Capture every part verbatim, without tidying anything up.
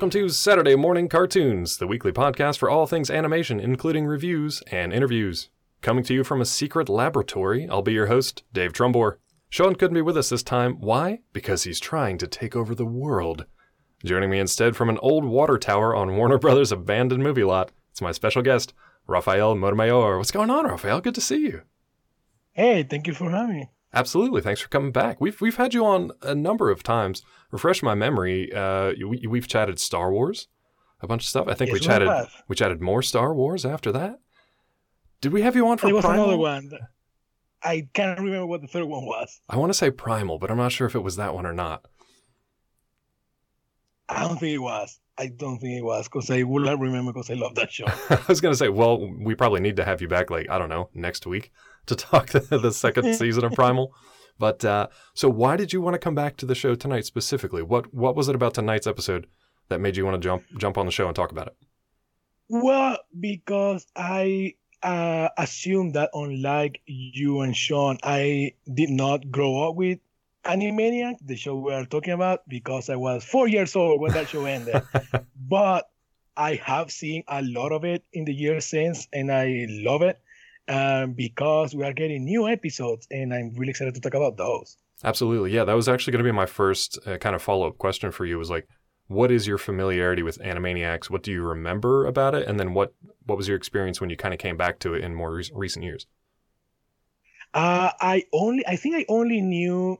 welcome to Saturday Morning Cartoons, the weekly podcast for all things animation, including reviews and interviews. Coming to you from a secret laboratory, I'll be your host, Dave Trumbore. Sean couldn't be with us this time. Why? Because he's trying to take over the world. Joining me instead from an old water tower on Warner Brothers' abandoned movie lot, it's my special guest, Rafael Mormayor. What's going on, Rafael? Good to see you. Hey, thank you for having me. Absolutely. Thanks for coming back. We've we've had you on a number of times. Refresh my memory. Uh, we, we've chatted Star Wars, a bunch of stuff. I think yes, we chatted we, we chatted more Star Wars after that. Did we have you on for Primal? It was Primal? Another one. I can't remember what the third one was. I want to say Primal, but I'm not sure if it was that one or not. I don't think it was. I don't think it was because I will not remember because I love that show. I was going to say, well, we probably need to have you back, like, I don't know, next week to talk the, the second season of Primal. But uh, so why did you want to come back to the show tonight specifically? What what was it about tonight's episode that made you want to jump jump on the show and talk about it? Well, because I uh, assume that unlike you and Sean, I did not grow up with Animaniacs, the show we are talking about, because I was four years old when that show ended. But I have seen a lot of it in the years since, and I love it um, because we are getting new episodes, and I'm really excited to talk about those. Absolutely. Yeah, that was actually going to be my first uh, kind of follow-up question for you was like, what is your familiarity with Animaniacs? What do you remember about it? And then what, what was your experience when you kind of came back to it in more re- recent years? Uh, I only, I think I only knew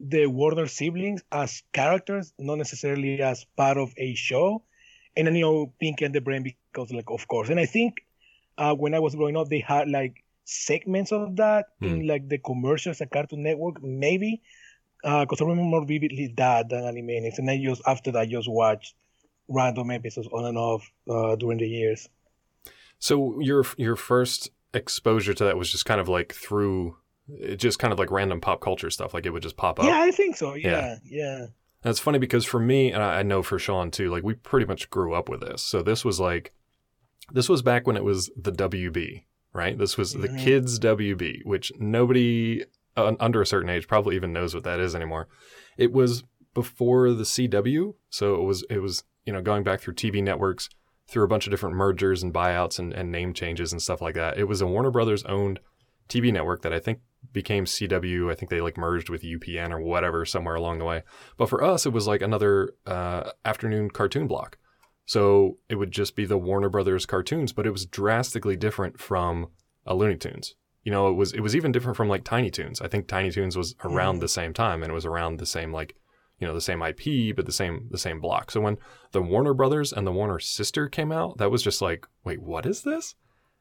the Warner siblings as characters, not necessarily as part of a show. And I know Pinky and the Brain because, like, of course. And I think uh, when I was growing up, they had, like, segments of that mm. in, like, the commercials at Cartoon Network, maybe. Because uh, I remember more vividly that than Animaniacs. And I just, after that, just watched random episodes on and off uh, during the years. So your your first exposure to that was just kind of, like, through... It just kind of like random pop culture stuff. Like it would just pop up. Yeah, I think so. Yeah, yeah. That's funny because for me, and I know for Sean too, like we pretty much grew up with this. So this was like, this was back when it was the W B, right? This was mm-hmm. the Kids W B, which nobody uh, under a certain age probably even knows what that is anymore. It was before the C W. So it was, it was, you know, going back through T V networks, through a bunch of different mergers and buyouts and, and name changes and stuff like that. It was a Warner Brothers owned T V network that I think became C W. I think they like merged with U P N or whatever somewhere along the way. But for us, it was like another uh, afternoon cartoon block. So it would just be the Warner Brothers cartoons, but it was drastically different from uh, Looney Tunes. You know, it was it was even different from like Tiny Toons. I think Tiny Toons was around mm-hmm. the same time and it was around the same like, you know, the same I P, but the same the same block. So when the Warner Brothers and the Warner Sister came out, that was just like, wait, what is this?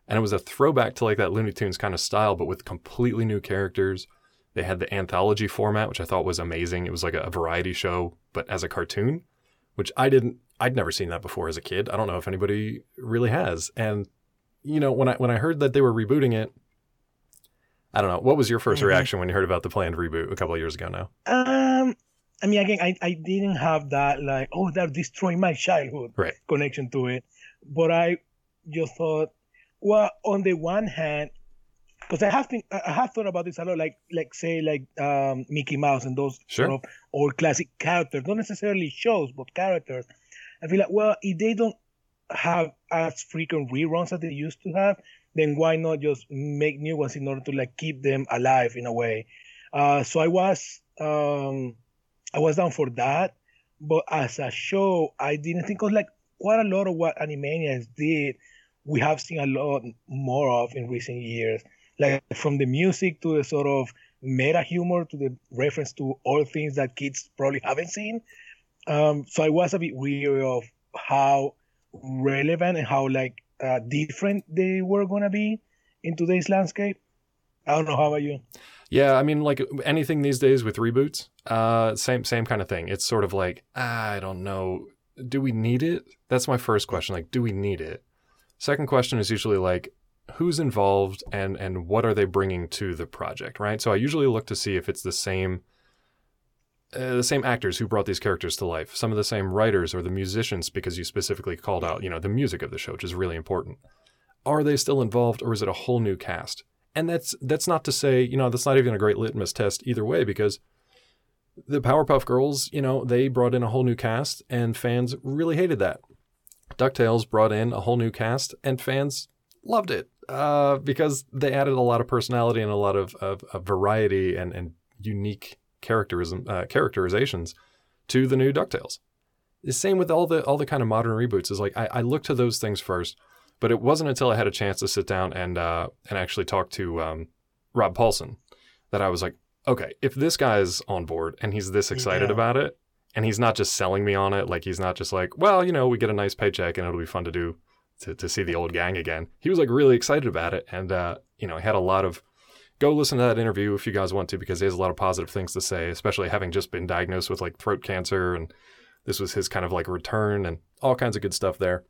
And it was a throwback to like that Looney Tunes kind of style, but with completely new characters. They had the anthology format, which I thought was amazing. It was like a variety show, but as a cartoon, which I didn't, I'd never seen that before as a kid. I don't know if anybody really has. And, you know, when I, when I heard that they were rebooting it, I don't know. What was your first mm-hmm. reaction when you heard about the planned reboot a couple of years ago now? Um, I mean, again, I, I didn't have that like, oh, they're destroying my childhood right. connection to it. But I just thought, well, on the one hand, because I have been, I have thought about this a lot, like like say like um, Mickey Mouse and those sure. sort of old classic characters, not necessarily shows, but characters. I feel like, well, if they don't have as frequent reruns as they used to have, then why not just make new ones in order to like keep them alive in a way? Uh, so I was um, I was down for that, but as a show, I didn't think of like quite a lot of what Animaniacs did. We have seen a lot more of in recent years, like from the music to the sort of meta humor to the reference to all things that kids probably haven't seen. Um, so I was a bit weary of how relevant and how like uh, different they were going to be in today's landscape. I don't know. How about you? Yeah, I mean, like anything these days with reboots, uh, same same kind of thing. It's sort of like, I don't know. Do we need it? That's my first question. Like, do we need it? Second question is usually like, who's involved and and what are they bringing to the project, right? So I usually look to see if it's the same uh, the same actors who brought these characters to life, some of the same writers or the musicians, because you specifically called out, you know, the music of the show, which is really important. Are they still involved or is it a whole new cast? And that's that's not to say, you know, that's not even a great litmus test either way, because the Powerpuff Girls, you know, they brought in a whole new cast and fans really hated that. DuckTales brought in a whole new cast and fans loved it uh, because they added a lot of personality and a lot of, of, of variety and, and unique characterism, uh, characterizations to the new DuckTales. The same with all the all the kind of modern reboots is like I, I looked to those things first, but it wasn't until I had a chance to sit down and uh, and actually talk to um, Rob Paulson that I was like, okay, if this guy's on board and he's this excited yeah. about it, and he's not just selling me on it, like he's not just like, well, you know, we get a nice paycheck and it'll be fun to do to, to see the old gang again. He was like really excited about it, and uh, you know, had a lot of go listen to that interview if you guys want to, because he has a lot of positive things to say, especially having just been diagnosed with like throat cancer, and this was his kind of like return and all kinds of good stuff there.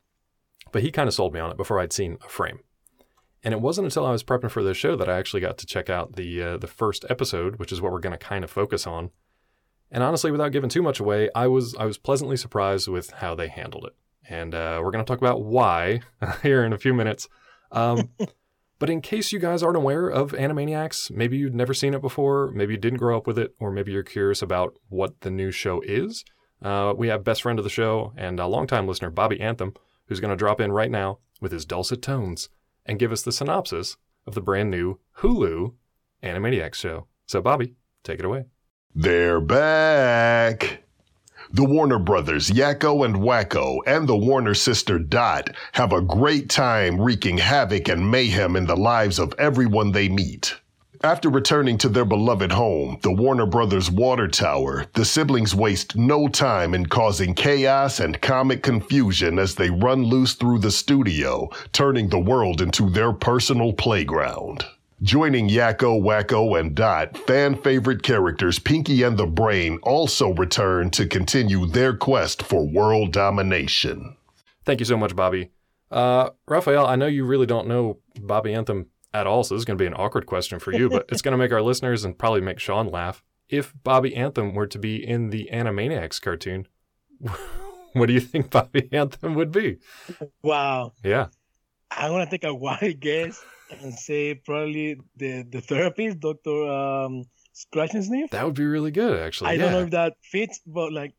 But he kind of sold me on it before I'd seen a frame. And it wasn't until I was prepping for this show that I actually got to check out the uh, the first episode, which is what we're going to kind of focus on. And honestly, without giving too much away, I was I was pleasantly surprised with how they handled it. And uh, we're going to talk about why here in a few minutes. Um, but in case you guys aren't aware of Animaniacs, maybe you'd never seen it before, maybe you didn't grow up with it, or maybe you're curious about what the new show is, Uh, we have best friend of the show and a longtime listener, Bobby Anthem, who's going to drop in right now with his dulcet tones and give us the synopsis of the brand new Hulu Animaniacs show. So, Bobby, take it away. They're back. The Warner Brothers, Yakko and Wacko, and the Warner sister Dot have a great time wreaking havoc and mayhem in the lives of everyone they meet. After returning to their beloved home, the Warner Brothers water tower, the siblings waste no time in causing chaos and comic confusion as they run loose through the studio, turning the world into their personal playground. Joining Yakko, Wacko, and Dot, fan-favorite characters Pinky and the Brain also return to continue their quest for world domination. Thank you so much, Bobby. Uh, Rafael, I know you really don't know Bobby Anthem at all, so this is going to be an awkward question for you, but it's going to make our listeners and probably make Sean laugh. If Bobby Anthem were to be in the Animaniacs cartoon, what do you think Bobby Anthem would be? Wow. Yeah. I'm going to take a wide guess and say probably the, the therapist, Doctor Um, Scratch and Sniff. That would be really good, actually. I yeah. don't know if that fits, but like,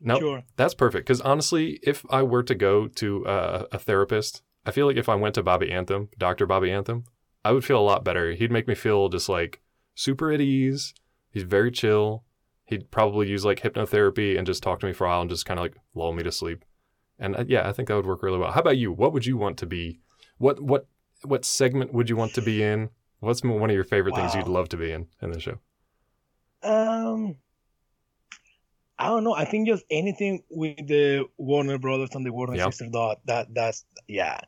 nope, sure. That's perfect, because honestly, if I were to go to uh, a therapist, I feel like if I went to Bobby Anthem, Doctor Bobby Anthem, I would feel a lot better. He'd make me feel just like super at ease. He's very chill. He'd probably use like hypnotherapy and just talk to me for a while and just kind of like lull me to sleep. And uh, yeah, I think that would work really well. How about you? What would you want to be? What what what segment would you want to be in? What's one of your favorite wow. things you'd love to be in in the show? Um, I don't know. I think just anything with the Warner Brothers and the Warner yeah. Sister Dot. That that's yeah.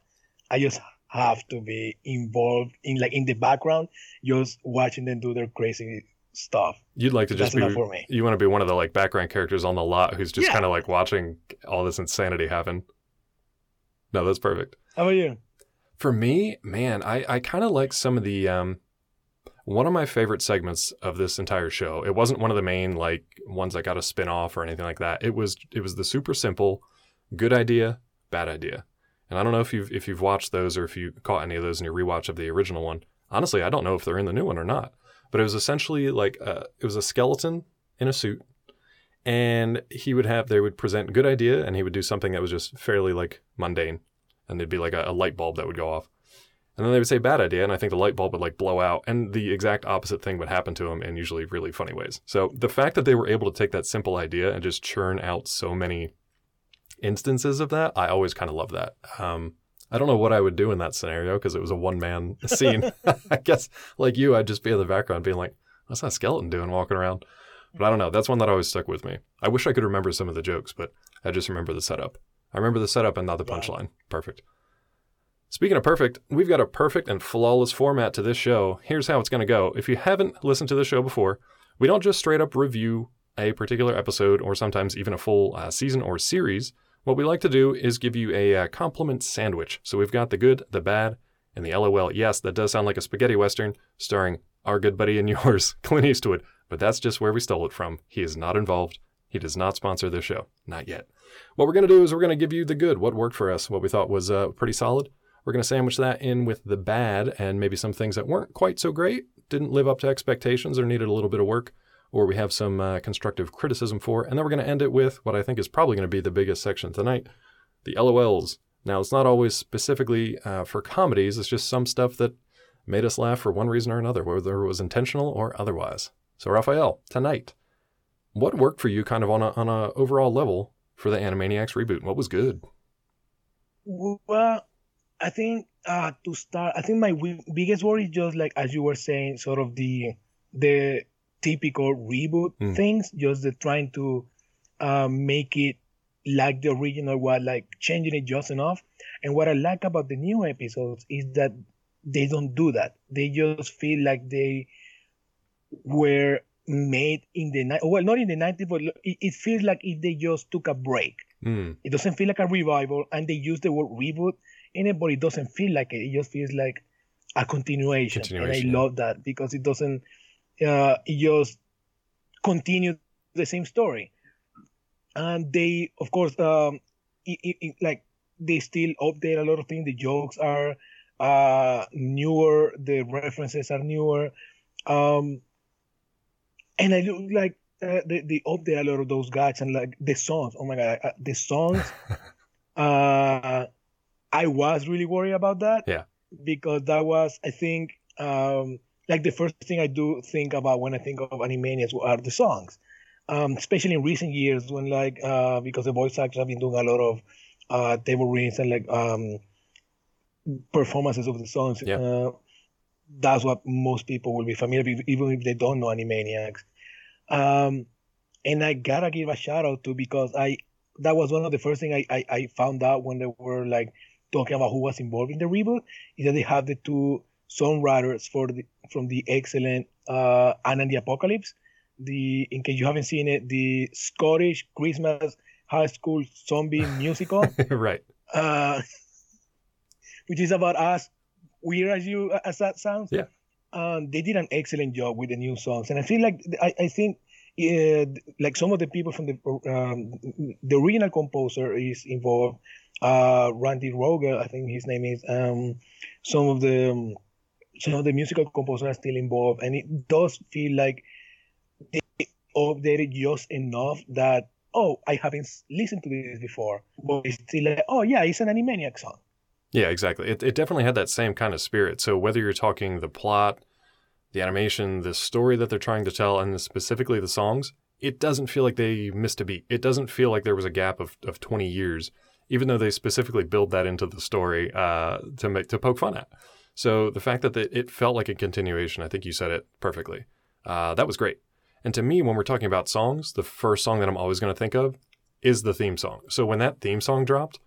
I just. have to be involved in like in the background, just watching them do their crazy stuff. You'd like to just That's be for me. You want to be one of the like background characters on the lot who's just yeah. kind of like watching all this insanity happen. No, that's perfect. How about you? For me, man, I, I kind of like some of the um one of my favorite segments of this entire show. It wasn't one of the main like ones that got a spin off or anything like that. It was it was the super simple good idea, bad idea. And I don't know if you've if you've watched those or if you caught any of those in your rewatch of the original one. Honestly, I don't know if they're in the new one or not. But it was essentially like a, it was a skeleton in a suit, and he would have they would present good idea, and he would do something that was just fairly like mundane, and there'd be like a, a light bulb that would go off, and then they would say bad idea, and I think the light bulb would like blow out, and the exact opposite thing would happen to him in usually really funny ways. So the fact that they were able to take that simple idea and just churn out so many instances of that, I always kind of love that. Um, I don't know what I would do in that scenario because it was a one-man scene. I guess, like you, I'd just be in the background being like, what's that skeleton doing walking around? But I don't know. That's one that always stuck with me. I wish I could remember some of the jokes, but I just remember the setup. I remember the setup and not the punchline. Perfect. Speaking of perfect, we've got a perfect and flawless format to this show. Here's how it's going to go. If you haven't listened to the show before, we don't just straight up review a particular episode or sometimes even a full uh, season or series. What we like to do is give you a uh, compliment sandwich. So we've got the good, the bad, and the LOL. Yes, that does sound like a spaghetti western starring our good buddy and yours, Clint Eastwood. But that's just where we stole it from. He is not involved. He does not sponsor this show. Not yet. What we're going to do is we're going to give you the good, what worked for us, what we thought was uh, pretty solid. We're going to sandwich that in with the bad and maybe some things that weren't quite so great, didn't live up to expectations or needed a little bit of work. or we have some uh, constructive criticism for. And then we're going to end it with what I think is probably going to be the biggest section tonight, the L O Ls. Now, it's not always specifically uh, for comedies. It's just some stuff that made us laugh for one reason or another, whether it was intentional or otherwise. So, Rafael, tonight, what worked for you kind of on a on a overall level for the Animaniacs reboot? What was good? Well, I think uh, to start, I think my w- biggest worry is just like, as you were saying, sort of the the typical reboot mm. things, just the trying to uh, make it like the original while like changing it just enough. And what I like about the new episodes is that they don't do that. They just feel like they were made in the night. Well, not in the nineties, but it, it feels like if they just took a break. Mm. It doesn't feel like a revival, and they use the word reboot in it, but it doesn't feel like it. It just feels like a continuation. continuation. And I love that because it doesn't uh, it just continue the same story. And they, of course, um, it, it, it, like they still update a lot of things. The jokes are uh, newer. The references are newer. Um, and I look like uh, they, they update a lot of those guys and like the songs. Oh my God, uh, the songs. uh, I was really worried about that. Yeah. Because that was, I think, um, like the first thing I do think about when I think of Animaniacs are the songs. Um, especially in recent years when like, uh, because the voice actors have been doing a lot of uh, table reads and like um, performances of the songs. Yeah. Uh, that's what most people will be familiar with, even if they don't know Animaniacs. Um, and I gotta give a shout out to, because I, that was one of the first things I, I, I found out when they were like talking about who was involved in the reboot, is that they have the two songwriters for the, from the excellent uh, Anna and the Apocalypse. The, in case you haven't seen it, the Scottish Christmas high school zombie musical. Right. Uh, which is about as weird as you as that sounds. Yeah. Um, they did an excellent job with the new songs, and I feel like I, I think uh, like some of the people from the um, the original composer is involved. Uh, Randy Roger, I think his name is. Um, some of the um, some of the musical composers are still involved, and it does feel like they updated just enough that, oh, I haven't listened to this before, but it's still like, oh yeah, it's an Animaniac song. Yeah, exactly. It it definitely had that same kind of spirit. So whether you're talking the plot, the animation, the story that they're trying to tell, and specifically the songs, it doesn't feel like they missed a beat. It doesn't feel like there was a gap of, of twenty years, even though they specifically build that into the story uh, to make to poke fun at. So the fact that it felt like a continuation, I think you said it perfectly. Uh, that was great. And to me, when we're talking about songs, the first song that I'm always going to think of is the theme song. So when that theme song dropped,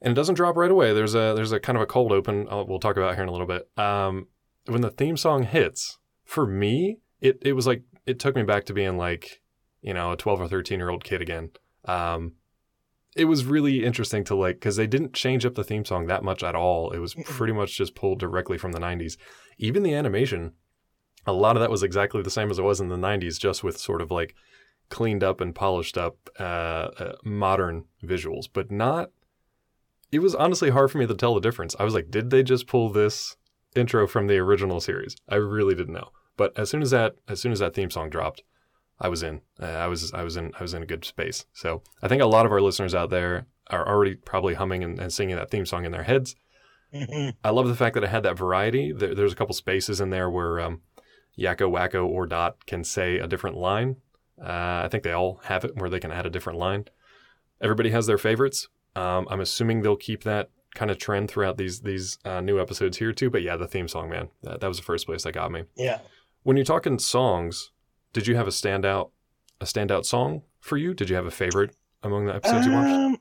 and it doesn't drop right away, there's a there's a kind of a cold open I'll, we'll talk about here in a little bit. Um, when the theme song hits, for me, it it was like, it took me back to being like, you know, a twelve or thirteen year old kid again. Um, it was really interesting to like, because they didn't change up the theme song that much at all. It was pretty much just pulled directly from the nineties. Even the animation, a lot of that was exactly the same as it was in the nineties, just with sort of like cleaned up and polished up uh, uh, modern visuals, but not, it was honestly hard for me to tell the difference. I was like, did they just pull this intro from the original series? I really didn't know. But as soon as that, as soon as that theme song dropped, I was in, uh, I was, I was in, I was in a good space. So I think a lot of our listeners out there are already probably humming and, and singing that theme song in their heads. I love the fact that it had that variety. There, there's a couple spaces in there where, um, Yakko, Wacko, or Dot can say a different line. Uh, I think they all have it where they can add a different line. Everybody has their favorites. Um, I'm assuming they'll keep that kind of trend throughout these these uh, new episodes here too. But yeah, the theme song, man, that, that was the first place that got me. Yeah. When you're talking songs, did you have a standout a standout song for you? Did you have a favorite among the episodes um, you watched?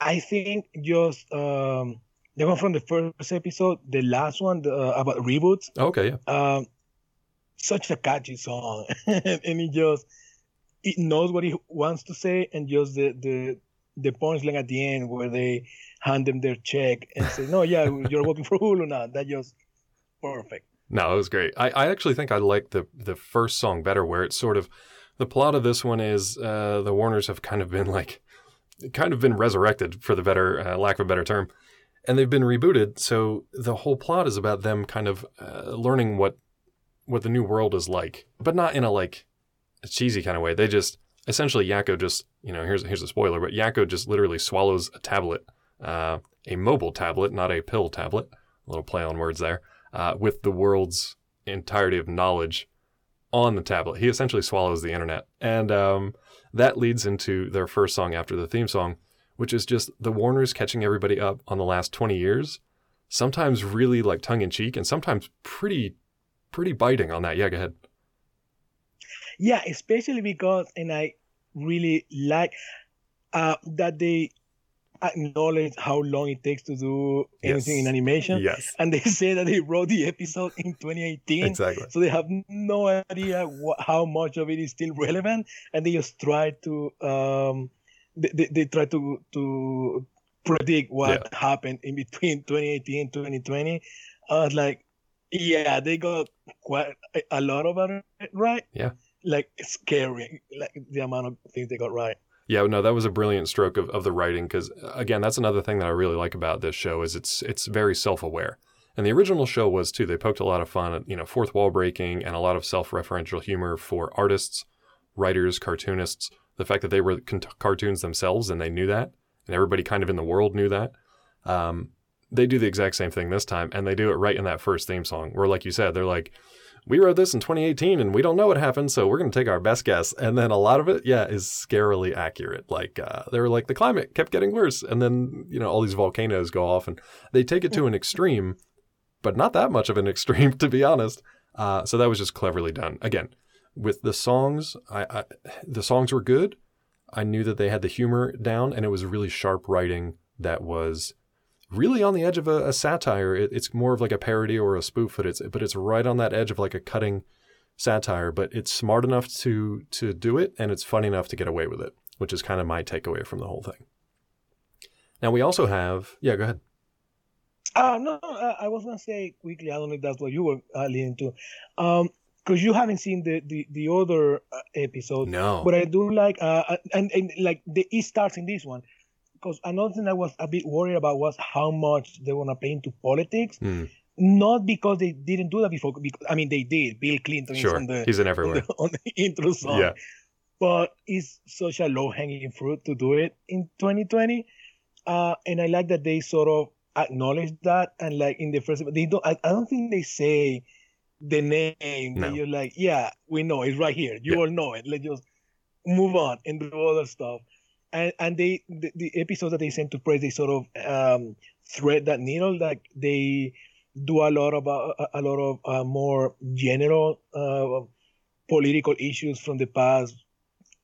I think just. Um... The one from the first episode, the last one the, uh, about reboots. Okay, yeah. Um, such a catchy song, and it just it knows what it wants to say, and just the the the punchline at the end where they hand them their check and say, "No, yeah, you're working for Hulu now." That just perfect. No, it was great. I, I actually think I liked the the first song better, where it's sort of the plot of this one is uh, the Warners have kind of been like kind of been resurrected for the better uh, lack of a better term. And they've been rebooted, so the whole plot is about them kind of uh, learning what what the new world is like, but not in a like a cheesy kind of way. They just essentially Yakko just, you know, here's here's a spoiler, but Yakko just literally swallows a tablet, uh, a mobile tablet, not a pill tablet. A little play on words there. Uh, with the world's entirety of knowledge on the tablet, he essentially swallows the internet, and um, that leads into their first song after the theme song, which is just the Warners catching everybody up on the last twenty years. Sometimes really like tongue in cheek, and sometimes pretty, pretty biting on that. Yeah, go ahead. Yeah, especially because, and I really like uh, that they acknowledge how long it takes to do anything yes. in animation. Yes. And they say that they wrote the episode in twenty eighteen. Exactly. So they have no idea wh- how much of it is still relevant, and they just try to, um, they, they, they try to to. predict what yeah. happened in between twenty eighteen and twenty twenty. I was like, yeah, they got quite a lot of it right. Yeah. Like, scary, like the amount of things they got right. Yeah, no, that was a brilliant stroke of, of the writing, because, again, that's another thing that I really like about this show is it's it's very self-aware. And the original show was, too. They poked a lot of fun at, you know, fourth wall breaking and a lot of self-referential humor for artists, writers, cartoonists, the fact that they were con- cartoons themselves and they knew that. And everybody kind of in the world knew that. Um, they do the exact same thing this time, and they do it right in that first theme song where, like you said, they're like, we wrote this in twenty eighteen and we don't know what happened, so we're going to take our best guess. And then a lot of it, yeah, is scarily accurate. Like, uh, they were like, the climate kept getting worse. And then, you know, all these volcanoes go off, and they take it to an extreme, but not that much of an extreme, to be honest. Uh, so that was just cleverly done. Again, with the songs, I, I the songs were good. I knew that they had the humor down, and it was really sharp writing that was really on the edge of a, a satire. It, it's more of like a parody or a spoof, but it's but it's right on that edge of like a cutting satire. But it's smart enough to to do it, and it's funny enough to get away with it, which is kind of my takeaway from the whole thing. Now we also have, yeah, go ahead. Uh, no, I was gonna say quickly. I don't know if that's what you were uh, leading to. Um, Because you haven't seen the, the, the other episode. No. But I do like, uh, and, and like, the, it starts in this one. Because another thing I was a bit worried about was how much they want to play into politics. Mm. Not because they didn't do that before. Because, I mean, they did. Bill Clinton sure. is on the, He's in everywhere. On the, on the intro song. Yeah. But it's such a low-hanging fruit to do it in twenty twenty. Uh, and I like that they sort of acknowledge that. And like in the first, they don't. I, I don't think they say... the name no. you're like, yeah, we know it's right here. You yeah. all know it. Let's just move on and do other stuff. And and they the, the episodes that they sent to press, they sort of um, thread that needle. Like they do a lot about a, a lot of uh, more general uh, political issues from the past.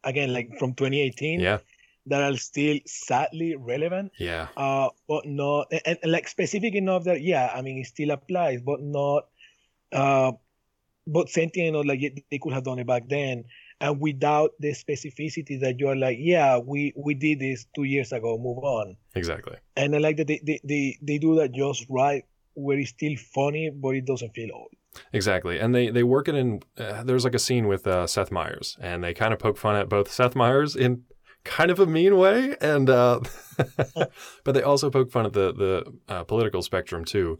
Again, like from twenty eighteen, yeah, that are still sadly relevant. Yeah, uh, but not and, and like specific enough that yeah, I mean it still applies, but not. Uh, but sentient, or like they could have done it back then, and without the specificity that you are like, yeah, we, we did this two years ago. Move on. Exactly. And I like that they they, they, they do that just right, where it's still funny, but it doesn't feel old. Exactly, and they they work it in. Uh, there's like a scene with uh, Seth Meyers, and they kind of poke fun at both Seth Meyers in kind of a mean way, and uh, but they also poke fun at the the uh, political spectrum too.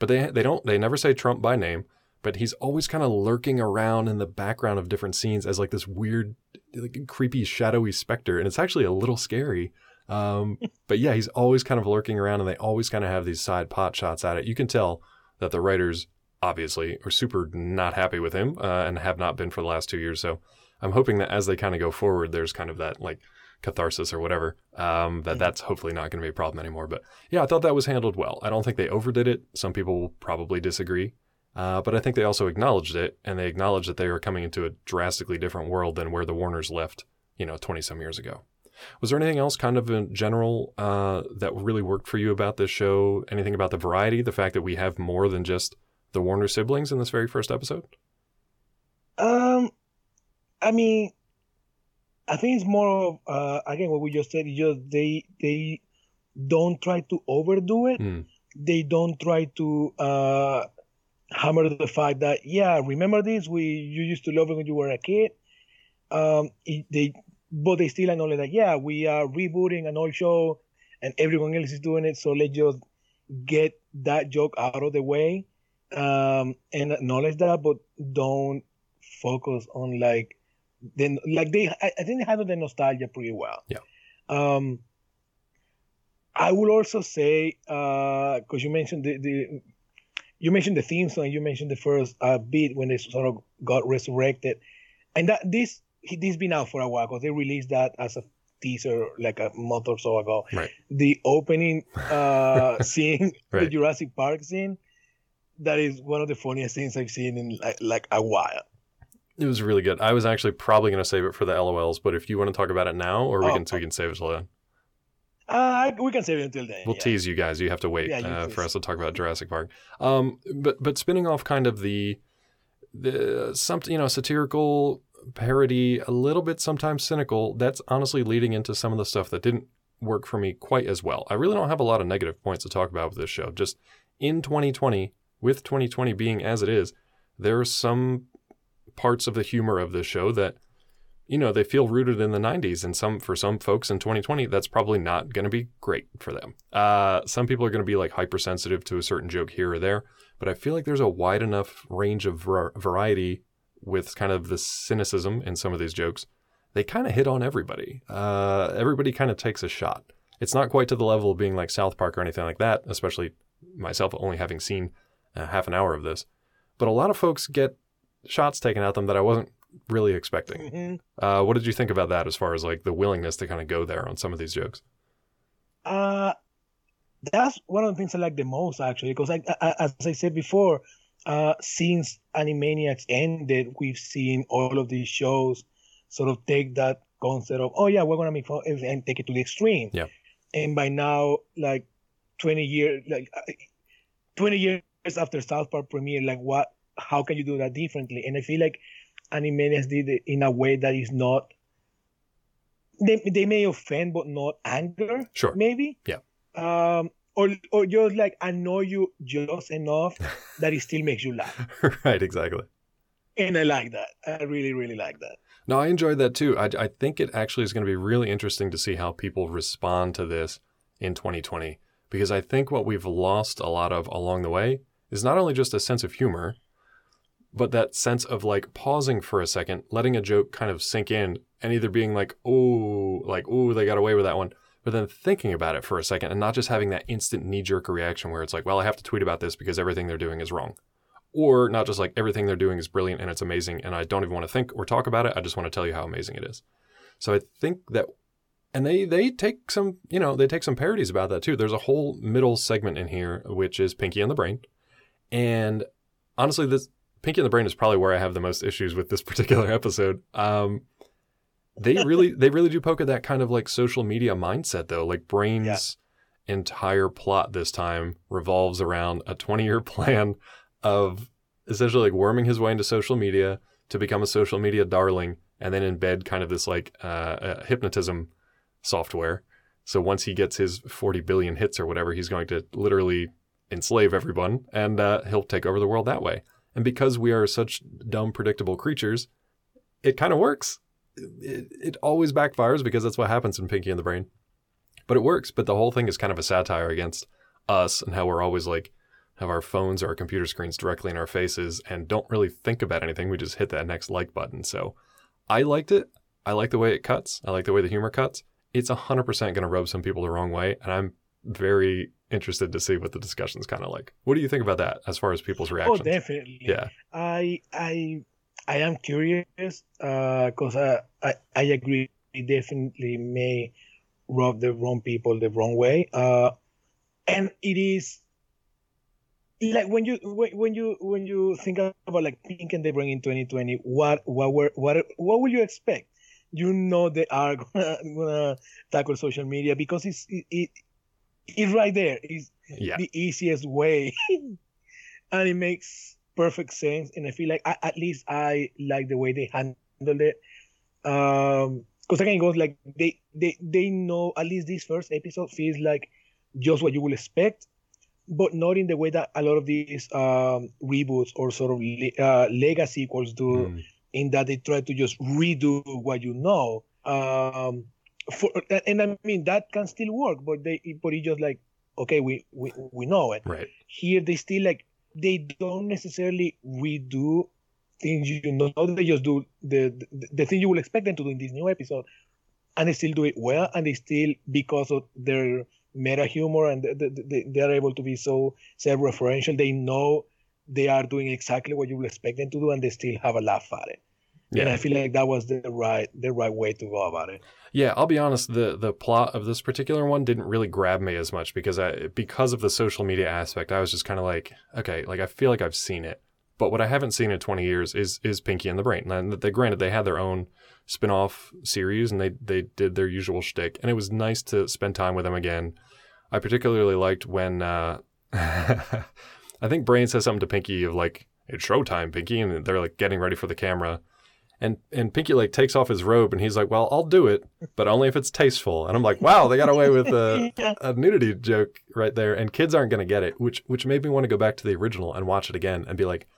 But they they don't they never say Trump by name, but he's always kind of lurking around in the background of different scenes as like this weird, like, creepy, shadowy specter, and it's actually a little scary. Um, but yeah, he's always kind of lurking around, and they always kind of have these side pot shots at it. You can tell that the writers obviously are super not happy with him uh, and have not been for the last two years. So I'm hoping that as they kind of go forward, there's kind of that like catharsis or whatever, um, that that's hopefully not going to be a problem anymore. But yeah, I thought that was handled well. I don't think they overdid it. Some people will probably disagree. Uh, but I think they also acknowledged it, and they acknowledged that they were coming into a drastically different world than where the Warners left, you know, twenty some years ago. Was there anything else kind of in general uh, that really worked for you about this show? Anything about the variety, the fact that we have more than just the Warner siblings in this very first episode? Um, I mean... I think it's more of, uh, again, what we just said, is just they they don't try to overdo it. Mm. They don't try to uh, hammer the fact that, yeah, remember this? We You used to love it when you were a kid. Um, it, they, But they still acknowledge that, yeah, we are rebooting an old show and everyone else is doing it, so let's just get that joke out of the way. um, and acknowledge that, but don't focus on like then like they. I, I think they handled the nostalgia pretty well. Yeah. Um, I would also say because uh, you mentioned the, the you mentioned the theme song, you mentioned the first uh, beat when they sort of got resurrected, and that this this been out for a while because they released that as a teaser like a month or so ago. Right. The opening uh, scene, right. The Jurassic Park scene, that is one of the funniest things I've seen in like, like a while. It was really good. I was actually probably going to save it for the L O Ls, but if you want to talk about it now, or we oh, can so we can save it till then. Uh, we can save it until then. We'll yeah. tease you guys. You have to wait yeah, uh, for us to talk about Jurassic Park. Um, but but spinning off kind of the the uh, something you know satirical parody, a little bit sometimes cynical. That's honestly leading into some of the stuff that didn't work for me quite as well. I really don't have a lot of negative points to talk about with this show. Just in twenty twenty, with twenty twenty being as it is, there are some parts of the humor of this show that, you know, they feel rooted in the nineties, and some for some folks in twenty twenty, that's probably not going to be great for them. Uh, some people are going to be like hypersensitive to a certain joke here or there, but I feel like there's a wide enough range of var- variety with kind of the cynicism in some of these jokes. They kind of hit on everybody. Uh, everybody kind of takes a shot. It's not quite to the level of being like South Park or anything like that, especially myself only having seen uh, half an hour of this, but a lot of folks get shots taken at them that I wasn't really expecting. Mm-hmm. Uh, what did you think about that as far as like the willingness to kind of go there on some of these jokes? Uh, that's one of the things I like the most, actually, because I, I, as I said before, uh, since Animaniacs ended, we've seen all of these shows sort of take that concept of, oh yeah, we're going to make fun and take it to the extreme. Yeah. And by now, like twenty years, like twenty years after South Park premiere, like what, how can you do that differently? And I feel like Animaniacs did it in a way that is not, they they may offend, but not anger. Sure. Maybe. Yeah. Um, or, or just like annoy you just enough that it still makes you laugh. Right. Exactly. And I like that. I really, really like that. No, I enjoyed that too. I, I think it actually is going to be really interesting to see how people respond to this in twenty twenty, because I think what we've lost a lot of along the way is not only just a sense of humor, but that sense of like pausing for a second, letting a joke kind of sink in and either being like, oh, like, oh, they got away with that one, but then thinking about it for a second and not just having that instant knee-jerk reaction where it's like, well, I have to tweet about this because everything they're doing is wrong. Or not just like everything they're doing is brilliant and it's amazing and I don't even want to think or talk about it. I just want to tell you how amazing it is. So I think that, and they they take some, you know, they take some parodies about that too. There's a whole middle segment in here, which is Pinky and the Brain. And honestly, this, Pinky and the Brain is probably where I have the most issues with this particular episode. Um, they really they really do poke at that kind of like social media mindset, though. Like Brain's yeah. entire plot this time revolves around a twenty-year plan of essentially like worming his way into social media to become a social media darling and then embed kind of this like uh, uh, hypnotism software. So once he gets his forty billion hits or whatever, he's going to literally enslave everyone and uh, he'll take over the world that way. And because we are such dumb, predictable creatures, it kind of works. It, it always backfires because that's what happens in Pinky and the Brain. But it works. But the whole thing is kind of a satire against us and how we're always like have our phones or our computer screens directly in our faces and don't really think about anything. We just hit that next like button. So I liked it. I like the way it cuts. I like the way the humor cuts. It's one hundred percent going to rub some people the wrong way. And I'm very interested to see what the discussion's kind of like. What do you think about that as far as people's reactions? Oh, definitely. Yeah. I I I am curious because uh, I, I I agree it definitely may rub the wrong people the wrong way. Uh, and it is like when you when, when you when you think about like Pink and they bring in twenty twenty, what what were what what will you expect? You know they are gonna, gonna tackle social media because it's it. it It's right there. It's yeah. the easiest way. And it makes perfect sense. And I feel like I, at least I like the way they handled it. Because um, again, it goes like they, they, they know, at least this first episode feels like just what you will expect, but not in the way that a lot of these um, reboots or sort of le- uh, legacy sequels do, mm. in that they try to just redo what you know. Um, For, and I mean that can still work, but they but it's just like okay, we we, we know it. Right. Here they still like they don't necessarily redo things you know. They just do the, the the thing you will expect them to do in this new episode, and they still do it well, and they still, because of their meta humor and the, the, the, they are able to be so self-referential, they know they are doing exactly what you would expect them to do, and they still have a laugh at it. Yeah. And I feel like that was the right the right way to go about it. Yeah, I'll be honest, the the plot of this particular one didn't really grab me as much because I because of the social media aspect. I was just kind of like, okay, like I feel like I've seen it. But what I haven't seen in twenty years is is Pinky and the Brain. And they, granted, they had their own spin-off series and they, they did their usual shtick. And it was nice to spend time with them again. I particularly liked when uh, I think Brain says something to Pinky of like, it's showtime, Pinky. And they're like getting ready for the camera. And and Pinky like takes off his robe and he's like, well, I'll do it, but only if it's tasteful. And I'm like, wow, they got away with a, a nudity joke right there. And kids aren't going to get it, which which made me want to go back to the original and watch it again and be like,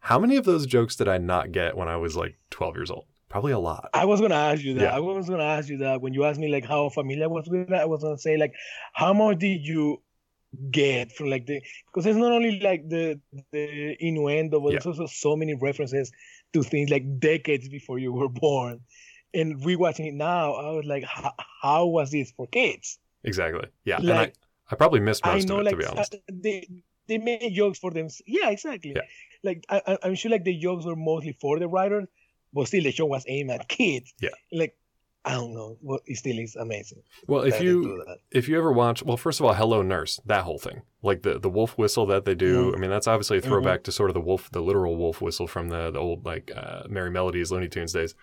how many of those jokes did I not get when I was like twelve years old? Probably a lot. I was going to ask you that. Yeah. I was going to ask you that. When you asked me like how familiar I was with that, I was going to say like, how much did you get from like the, because it's not only like the, the innuendo, but yeah. There's also so many references to things like decades before you were born. And rewatching it now, I was like, how was this for kids? Exactly. Yeah. Like, and I, I probably missed most I know, of it, like, to be honest. They, they made jokes for them. Yeah, exactly. Yeah. Like I, I'm sure, like the jokes were mostly for the writers, but still the show was aimed at kids. Yeah. Like I don't know, but it still is amazing. Well, if you if you ever watch, well, first of all, Hello Nurse, that whole thing, like the, the wolf whistle that they do. Mm-hmm. I mean, that's obviously a throwback mm-hmm. to sort of the wolf, the literal wolf whistle from the the old like uh, Merry Melodies, Looney Tunes days.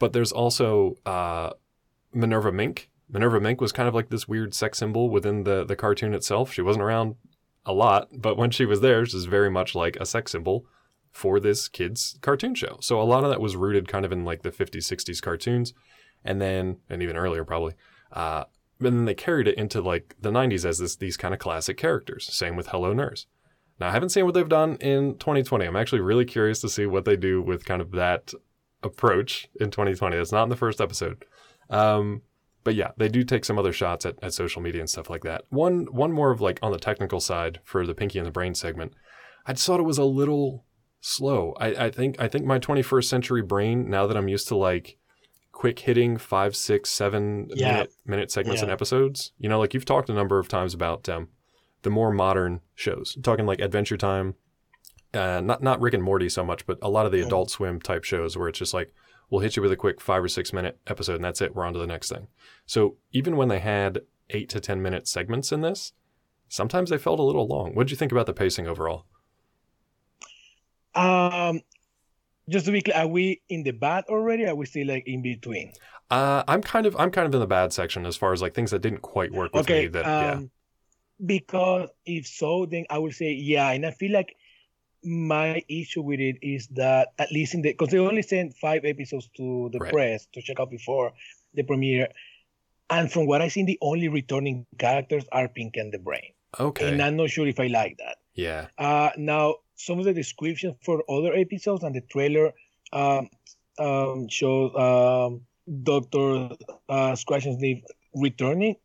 But there's also uh, Minerva Mink. Minerva Mink was kind of like this weird sex symbol within the the cartoon itself. She wasn't around a lot, but when she was there, she was very much like a sex symbol for this kids' cartoon show. So a lot of that was rooted kind of in like the fifties, sixties cartoons, and then, and even earlier probably, uh, and then they carried it into like the nineties as this these kind of classic characters. Same with Hello Nurse. Now I haven't seen what they've done in twenty twenty. I'm actually really curious to see what they do with kind of that approach in twenty twenty. That's not in the first episode. Um, But yeah, they do take some other shots at, at social media and stuff like that. One one more of like on the technical side for the Pinky and the Brain segment, I just thought it was a little slow. I, I think I think my twenty-first century brain, now that I'm used to like quick hitting five, six, seven yeah. minute, minute segments and yeah. episodes, you know, like you've talked a number of times about um, the more modern shows. I'm talking like Adventure Time, uh, not, not Rick and Morty so much, but a lot of the Adult Swim type shows where it's just like, we'll hit you with a quick five or six minute episode and that's it. We're on to the next thing. So even when they had eight to ten minute segments in this, sometimes they felt a little long. What did you think about the pacing overall? Um, just to be clear, are we in the bad already? Or are we still like in between? Uh, I'm kind of I'm kind of in the bad section as far as like things that didn't quite work with okay, me. That, um, yeah. Because if so, then I would say yeah, and I feel like my issue with it is that at least in the, because they only sent five episodes to the right. press to check out before the premiere, and from what I've seen, the only returning characters are Pinky and the Brain. Okay. And I'm not sure if I like that. Yeah. Uh, now some of the descriptions for other episodes and the trailer um, um, shows um, Doctor uh, Scratch and Sniff returning,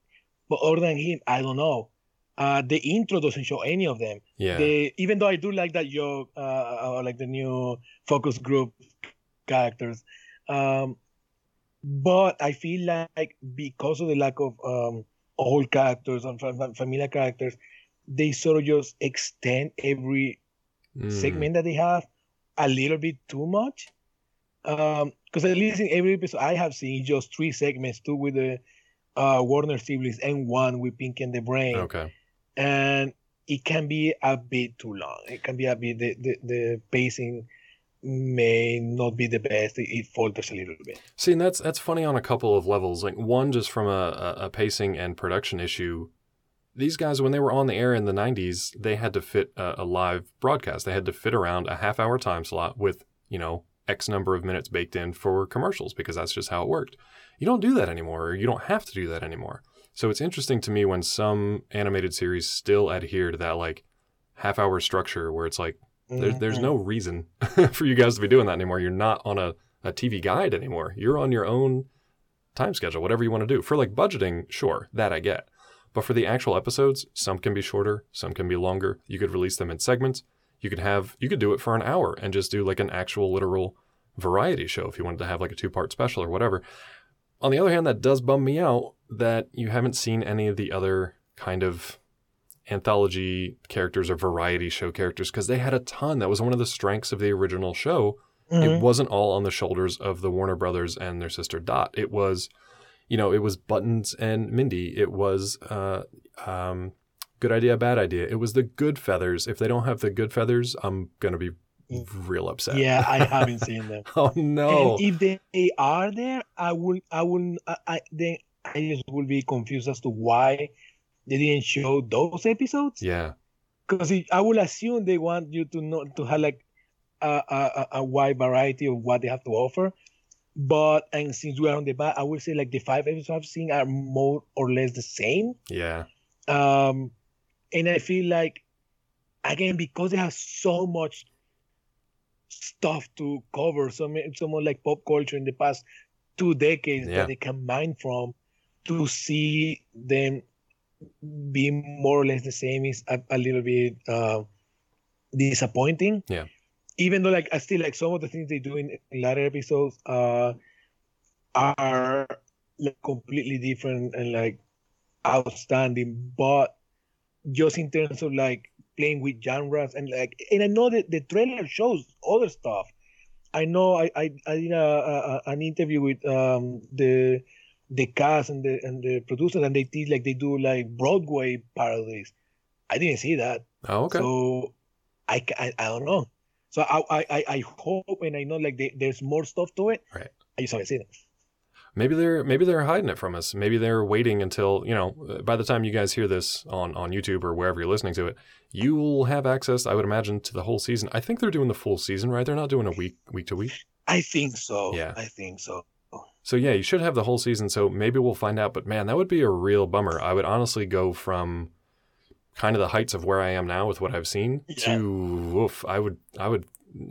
but other than him, I don't know. Uh, the intro doesn't show any of them. Yeah. They, even though I do like that joke, uh, like the new focus group characters, um, but I feel like because of the lack of um, old characters and fam- familiar characters, they sort of just extend every mm. segment that they have a little bit too much. Because um, at least in every episode I have seen just three segments, two with the uh, Warner siblings and one with Pinky and the Brain. Okay. And it can be a bit too long. It can be a bit, the, the, the pacing may not be the best. It, it falters a little bit. See, and that's, that's funny on a couple of levels. Like one, just from a, a pacing and production issue, these guys, when they were on the air in the nineties, they had to fit a, a live broadcast. They had to fit around a half hour time slot with, you know, X number of minutes baked in for commercials because that's just how it worked. You don't do that anymore, or you don't have to do that anymore. So it's interesting to me when some animated series still adhere to that like half hour structure where it's like, mm-hmm. there, there's no reason for you guys to be doing that anymore. You're not on a, a T V guide anymore. You're on your own time schedule, whatever you want to do. For like budgeting, sure, that I get. But for the actual episodes, some can be shorter, some can be longer. You could release them in segments. you could have, you could do it for an hour and just do like an actual literal variety show if you wanted to have like a two-part special or whatever. On the other hand, that does bum me out that you haven't seen any of the other kind of anthology characters or variety show characters, because they had a ton. That was one of the strengths of the original show. Mm-hmm. It wasn't all on the shoulders of the Warner Brothers and their sister Dot. It was, you know, it was Buttons and Mindy. It was uh, um, Good Idea, Bad Idea. It was The Good Feathers. If they don't have The Good Feathers, I'm going to be real upset. Yeah, I haven't seen them. Oh no! And if they are there, I will, I will, I, I then I just will be confused as to why they didn't show those episodes. Yeah, because I will assume they want you to know to have like a, a a wide variety of what they have to offer. But and since we are on the back, I will say like the five episodes I've seen are more or less the same. Yeah. Um, and I feel like again because they have so much stuff to cover, some someone like pop culture in the past two decades yeah. that they can mine from, to see them be more or less the same is a, a little bit uh, disappointing. Yeah. Even though, like, I still like some of the things they do in, in latter episodes uh, are like completely different and like outstanding, but just in terms of like playing with genres and like, and I know that the trailer shows other stuff. I know I I, I did a, a, an interview with um, the the cast and the and the producers, and they did like they do like Broadway parodies. I didn't see that. Oh, okay. So I, I, I don't know. So I I I hope and I know like they, there's more stuff to it. Right. I just haven't seen it. Maybe they're maybe they're hiding it from us. Maybe they're waiting until, you know, by the time you guys hear this on, on YouTube or wherever you're listening to it, you will have access, I would imagine, to the whole season. I think they're doing the full season, right? They're not doing a week week to week. I think so. Yeah. I think so. So, yeah, you should have the whole season. So maybe we'll find out. But, man, that would be a real bummer. I would honestly go from kind of the heights of where I am now with what I've seen yeah. to, oof, I would, I would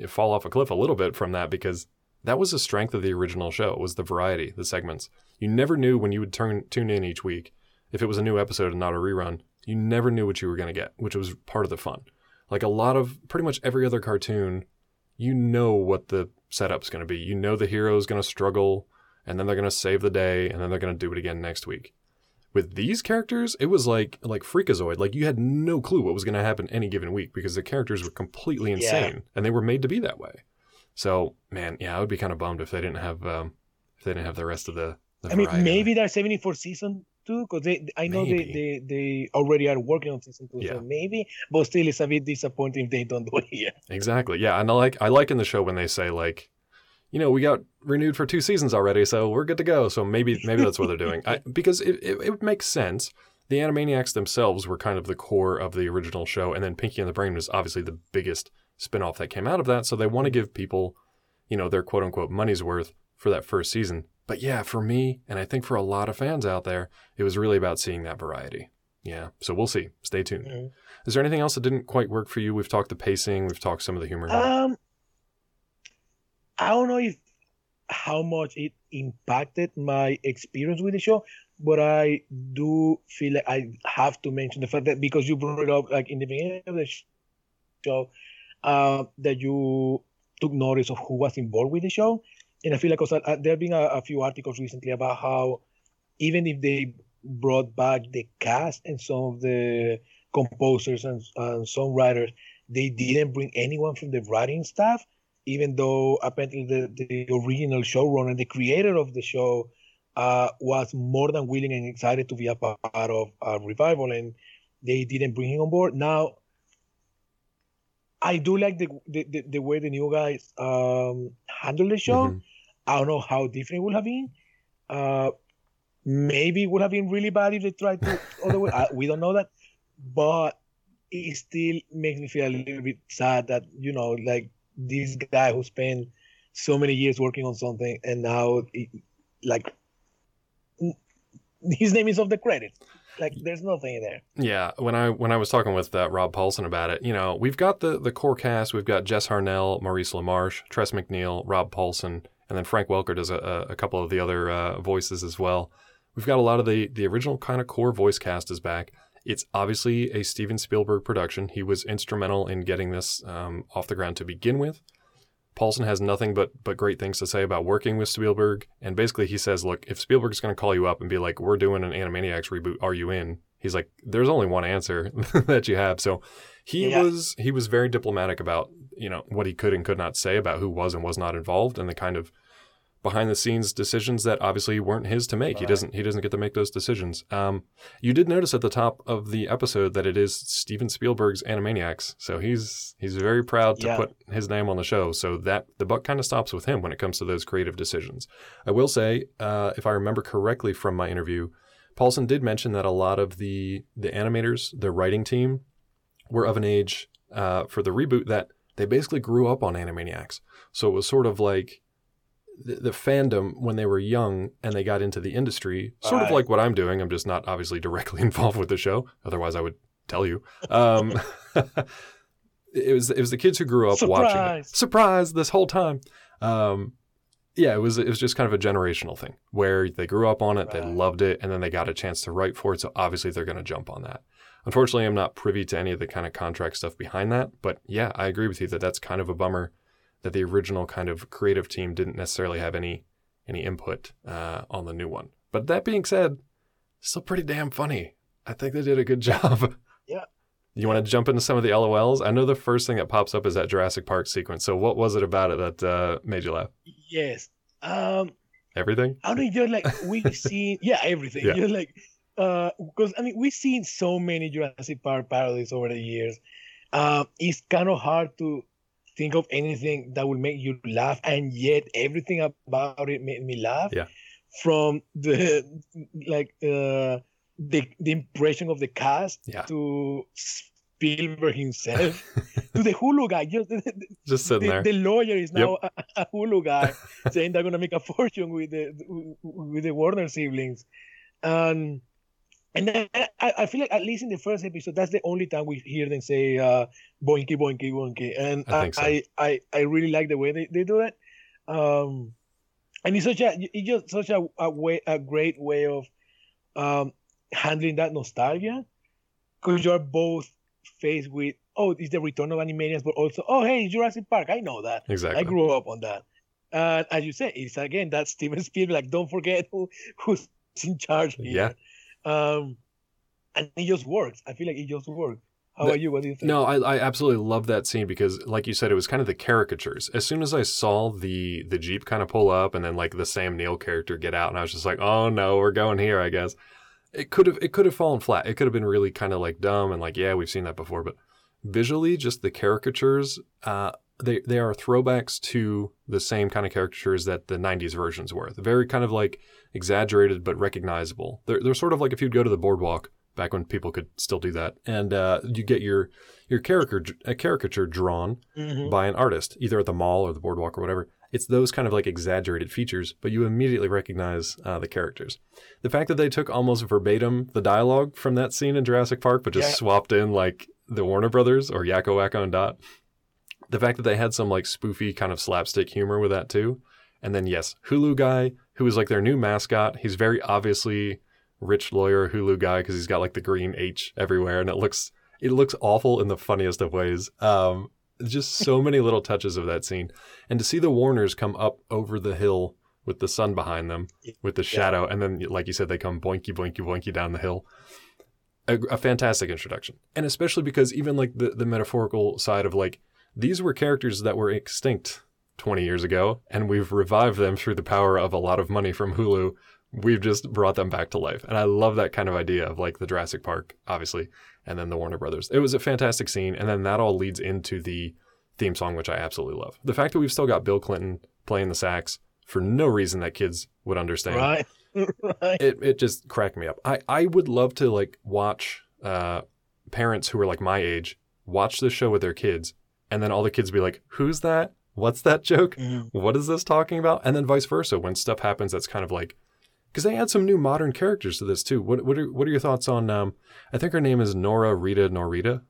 fall off a cliff a little bit from that, because that was the strength of the original show, was the variety, the segments. You never knew when you would turn tune in each week, if it was a new episode and not a rerun, you never knew what you were going to get, which was part of the fun. Like a lot of, pretty much every other cartoon, you know what the setup's going to be. You know the hero's going to struggle, and then they're going to save the day, and then they're going to do it again next week. With these characters, it was like like Freakazoid. Like, you had no clue what was going to happen any given week, because the characters were completely insane, yeah. and they were made to be that way. So, man, yeah, I would be kind of bummed if they didn't have um, if they didn't have the rest of the. the I mean, maybe they're saving it for season two, because they, I know they, they, they already are working on season two, yeah. so maybe. But still, it's a bit disappointing if they don't do it here. Exactly, yeah, and I like I like in the show when they say like, you know, we got renewed for two seasons already, so we're good to go. So maybe maybe that's what they're doing, I, because it, it it makes sense. The Animaniacs themselves were kind of the core of the original show, and then Pinky and the Brain was obviously the biggest spinoff that came out of that, so they want to give people, you know, their quote-unquote money's worth for that first season. But yeah, for me, and I think for a lot of fans out there, it was really about seeing that variety. Yeah, so we'll see. Stay tuned. Mm-hmm. Is there anything else that didn't quite work for you? We've talked the pacing, we've talked some of the humor. Um, I don't know if how much it impacted my experience with the show, but I do feel like I have to mention the fact that, because you brought it up like in the beginning of the show, Uh, that you took notice of who was involved with the show. And I feel like also, uh, there have been a, a few articles recently about how even if they brought back the cast and some of the composers and, and songwriters, they didn't bring anyone from the writing staff, even though apparently the, the original showrunner, the creator of the show, uh, was more than willing and excited to be a part of a revival, and they didn't bring him on board. Now, I do like the the, the way the new guys um, handle the show. Mm-hmm. I don't know how different it would have been. Uh, maybe it would have been really bad if they tried to other way. I, we don't know that, but it still makes me feel a little bit sad that, you know, like this guy who spent so many years working on something, and now it, like his name is off the credits. Like, there's nothing there. Yeah, when I when I was talking with uh, Rob Paulson about it, you know, we've got the, the core cast. We've got Jess Harnell, Maurice LaMarche, Tress McNeil, Rob Paulson, and then Frank Welker does a, a couple of the other uh, voices as well. We've got a lot of the, the original kind of core voice cast is back. It's obviously a Steven Spielberg production. He was instrumental in getting this um, off the ground to begin with. Paulson has nothing but but great things to say about working with Spielberg. And basically he says, look, if Spielberg's going to call you up and be like, we're doing an Animaniacs reboot, are you in? He's like, there's only one answer that you have. So he yeah. was he was very diplomatic about, you know, what he could and could not say about who was and was not involved and the kind of behind the scenes decisions that obviously weren't his to make. All he right. doesn't he doesn't get to make those decisions. Um, you did notice at the top of the episode that it is Steven Spielberg's Animaniacs. So he's he's very proud to yeah. put his name on the show. So that the buck kind of stops with him when it comes to those creative decisions. I will say, uh, if I remember correctly from my interview, Paulson did mention that a lot of the the animators, the writing team, were of an age uh, for the reboot that they basically grew up on Animaniacs. So it was sort of like the, the fandom when they were young and they got into the industry, sort All of right. like what I'm doing. I'm just not obviously directly involved with the show. Otherwise, I would tell you. Um, it was it was the kids who grew up Surprise. watching it. Surprise! This whole time. Um Yeah, it was it was just kind of a generational thing where they grew up on it, right. they loved it, and then they got a chance to write for it. So obviously they're going to jump on that. Unfortunately, I'm not privy to any of the kind of contract stuff behind that. But yeah, I agree with you that that's kind of a bummer that the original kind of creative team didn't necessarily have any any input uh, on the new one. But that being said, still pretty damn funny. I think they did a good job. Yeah. You want to jump into some of the L O Ls? I know the first thing that pops up is that Jurassic Park sequence. So what was it about it that uh, made you laugh? Yes. Um, everything? I mean, you're like, we've seen... yeah, everything. Yeah. You're like... Because, uh, I mean, we've seen so many Jurassic Park parodies over the years. Uh, it's kind of hard to think of anything that will make you laugh. And yet, everything about it made me laugh. Yeah. From the... like... Uh, The, the impression of the cast yeah. to Spielberg himself to the Hulu guy. Just, Just sitting the, there. The lawyer is now yep. a, a Hulu guy saying they're going to make a fortune with the with the Warner siblings. Um, and then I, I feel like at least in the first episode, that's the only time we hear them say uh, boinky, boinky, boinky. And I I, so. I, I I really like the way they, they do that. Um, and it's such a, it's just such a, a, way, a great way of... Um, handling that nostalgia, because you're both faced with, oh, it's the return of Animaniacs, but also, oh, hey, Jurassic Park. I know that. Exactly. I grew up on that. And uh, as you say, it's again that Steven Spielberg, like, don't forget who, who's in charge here. Yeah. Um, and it just works. I feel like it just works. How the, are you? What do you think? No, I, I absolutely love that scene because, like you said, it was kind of the caricatures. As soon as I saw the the Jeep kind of pull up and then, like, the Sam Neill character get out, and I was just like, oh, no, we're going here, I guess. It could have it could have fallen flat. It could have been really kind of like dumb and like, yeah, we've seen that before. But visually, just the caricatures, uh, they, they are throwbacks to the same kind of caricatures that the nineties versions were. They're very kind of like exaggerated but recognizable. They're, they're sort of like if you'd go to the boardwalk back when people could still do that. And uh, you get your, your caricature, a caricature drawn mm-hmm. by an artist, either at the mall or the boardwalk or whatever. It's those kind of like exaggerated features, but you immediately recognize uh, the characters. The fact that they took almost verbatim the dialogue from that scene in Jurassic Park, but just yeah. swapped in like the Warner Brothers or Yakko, Wacko, and Dot. The fact that they had some like spoofy kind of slapstick humor with that too. And then yes, Hulu guy, who is like their new mascot. He's very obviously rich lawyer Hulu guy because he's got like the green H everywhere, and it looks it looks awful in the funniest of ways. Um, Just so many little touches of that scene. And to see the Warners come up over the hill with the sun behind them, with the shadow. Yeah. And then, like you said, they come boinky, boinky, boinky down the hill. A, a fantastic introduction. And especially because even like the, the metaphorical side of like, these were characters that were extinct twenty years ago. And we've revived them through the power of a lot of money from Hulu. We've just brought them back to life. And I love that kind of idea of like the Jurassic Park, obviously, and then the Warner Brothers. It was a fantastic scene. And then that all leads into the theme song, which I absolutely love. The fact that we've still got Bill Clinton playing the sax for no reason that kids would understand. Right. right. It it just cracked me up. I, I would love to like watch uh, parents who are like my age watch this show with their kids. And then all the kids be like, who's that? What's that joke? Mm. What is this talking about? And then vice versa. When stuff happens, that's kind of like, because they add some new modern characters to this too. What what are what are your thoughts on? Um, I think her name is Nora Rita Norita.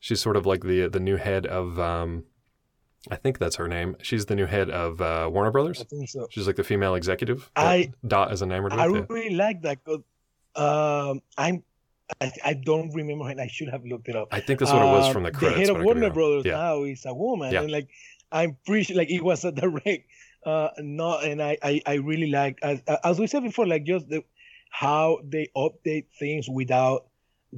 She's sort of like the the new head of. Um, I think that's her name. She's the new head of uh, Warner Brothers. I think so. She's like the female executive. I Dot is enamored with. I really like that. Cause, um, I'm I, I don't remember, and I should have looked it up. I think that's what uh, it was from the credits. The head of Warner Brothers yeah. now is a woman, yeah. and like I'm pretty sure, like it was a direct, uh, no, and I, I, I really like as as we said before, like just the, how they update things without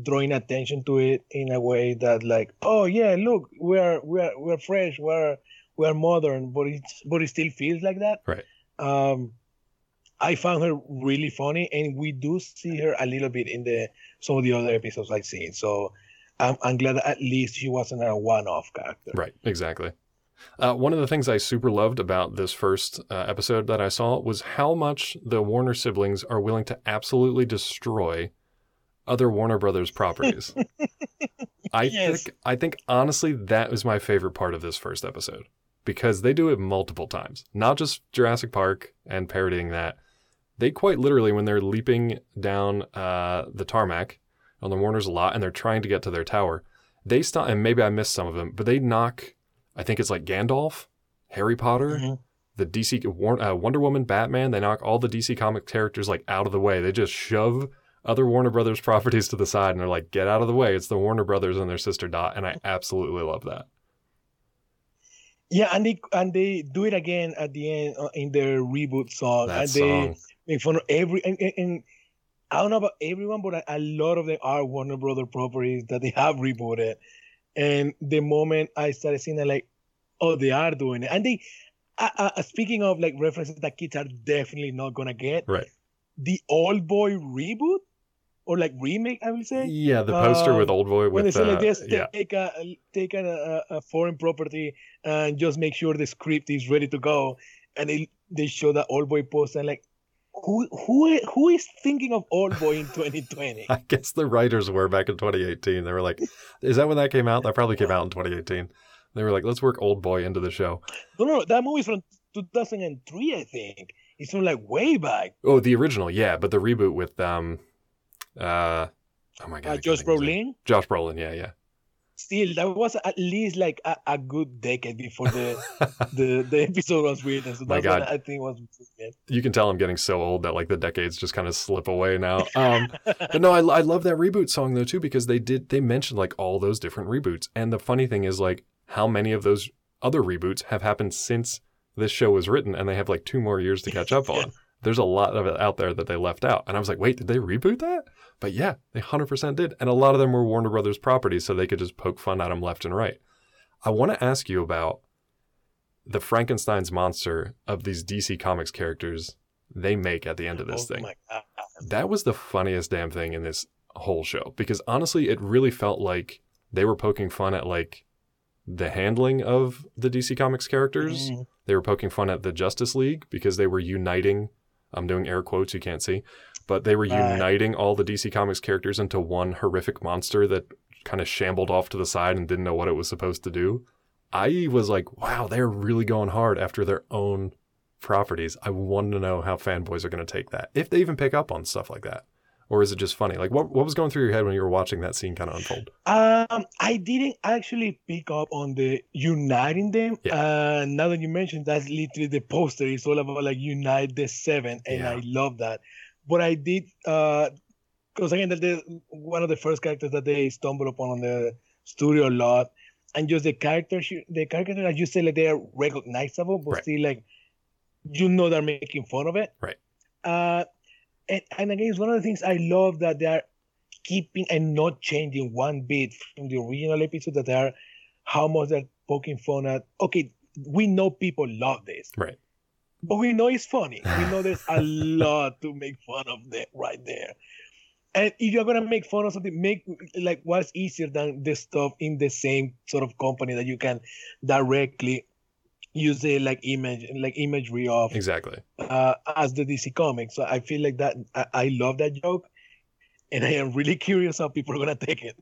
drawing attention to it in a way that like, oh yeah, look, we're we're we're fresh, we're we're modern, but it but it still feels like that. Right. Um, I found her really funny, and we do see her a little bit in the some of the other episodes I've seen. So I'm, I'm glad that at least she wasn't a one-off character. Right, exactly. Uh, one of the things I super loved about this first uh, episode that I saw was how much the Warner siblings are willing to absolutely destroy other Warner Brothers properties. I yes. think I think honestly that was my favorite part of this first episode, because they do it multiple times, not just Jurassic Park and parodying that. They quite literally, when they're leaping down uh, the tarmac on the Warner's lot and they're trying to get to their tower, they stop, and maybe I missed some of them, but they knock, I think it's like Gandalf, Harry Potter, mm-hmm. the D C, uh, Wonder Woman, Batman, they knock all the D C comic characters like out of the way. They just shove other Warner Brothers properties to the side and they're like, get out of the way. It's the Warner Brothers and their sister Dot, and I absolutely love that. Yeah, and they, and they do it again at the end uh, in their reboot song. That and they, song. Make fun of every and, and, and I don't know about everyone, but a, a lot of them are Warner Brothers properties that they have rebooted. And the moment I started seeing that, like, oh, they are doing it. And they, uh, uh, speaking of like references that kids are definitely not gonna get, right? The Old Boy reboot or like remake, I will say. Yeah, the poster um, with Old Boy with. When they say uh, like this, yeah. take a take a, a foreign property and just make sure the script is ready to go, and they they show that Old Boy poster and like. Who who who is thinking of Old Boy in twenty twenty? I guess the writers were back in twenty eighteen. They were like, "Is that when that came out?" That probably came out in twenty eighteen. They were like, "Let's work Old Boy into the show." No, no, that movie's from two thousand three, I think. It's from like way back. Oh, the original, yeah, but the reboot with um, uh, oh my god, uh, Josh Brolin. Josh Brolin, yeah, yeah. Still, that was at least like a, a good decade before the, the the episode was written. So that's what I think was. Brilliant. You can tell I'm getting so old that like the decades just kind of slip away now. Um, but no, I, I love that reboot song though too, because they did they mentioned like all those different reboots, and the funny thing is like how many of those other reboots have happened since this show was written, and they have like two more years to catch up on. There's a lot of it out there that they left out. And I was like, wait, did they reboot that? But yeah, they one hundred percent did. And a lot of them were Warner Brothers properties, so they could just poke fun at them left and right. I want to ask you about the Frankenstein's monster of these D C Comics characters they make at the end of this oh thing. My God. That was the funniest damn thing in this whole show. Because honestly, it really felt like they were poking fun at like the handling of the D C Comics characters. Mm. They were poking fun at the Justice League because they were uniting... I'm doing air quotes, you can't see, but they were right. uniting all the D C Comics characters into one horrific monster that kind of shambled off to the side and didn't know what it was supposed to do. I was like, wow, they're really going hard after their own properties. I want to know how fanboys are going to take that, if they even pick up on stuff like that. Or is it just funny? Like, what what was going through your head when you were watching that scene kind of unfold? Um, I didn't actually pick up on the uniting them. Yeah. Uh, now that you mentioned, that's literally the poster. It's all about, like, unite the seven, and yeah. I love that. But I did, because, uh, again, that's one of the first characters that they stumbled upon on the studio lot. And just the characters, the characters, as you said, like, they are recognizable, but right. still, like, you know they're making fun of it. Right. Uh, And, and again, it's one of the things I love that they are keeping and not changing one bit from the original episode, that they are how much they're poking fun at. Okay, we know people love this. Right. But we know it's funny. We know there's a lot to make fun of there, right there. And if you're going to make fun of something, make like what's easier than the stuff in the same sort of company that you can directly use the like image like imagery of exactly uh as the D C Comics. So I feel like that I, I love that joke, and I am really curious how people are gonna take it.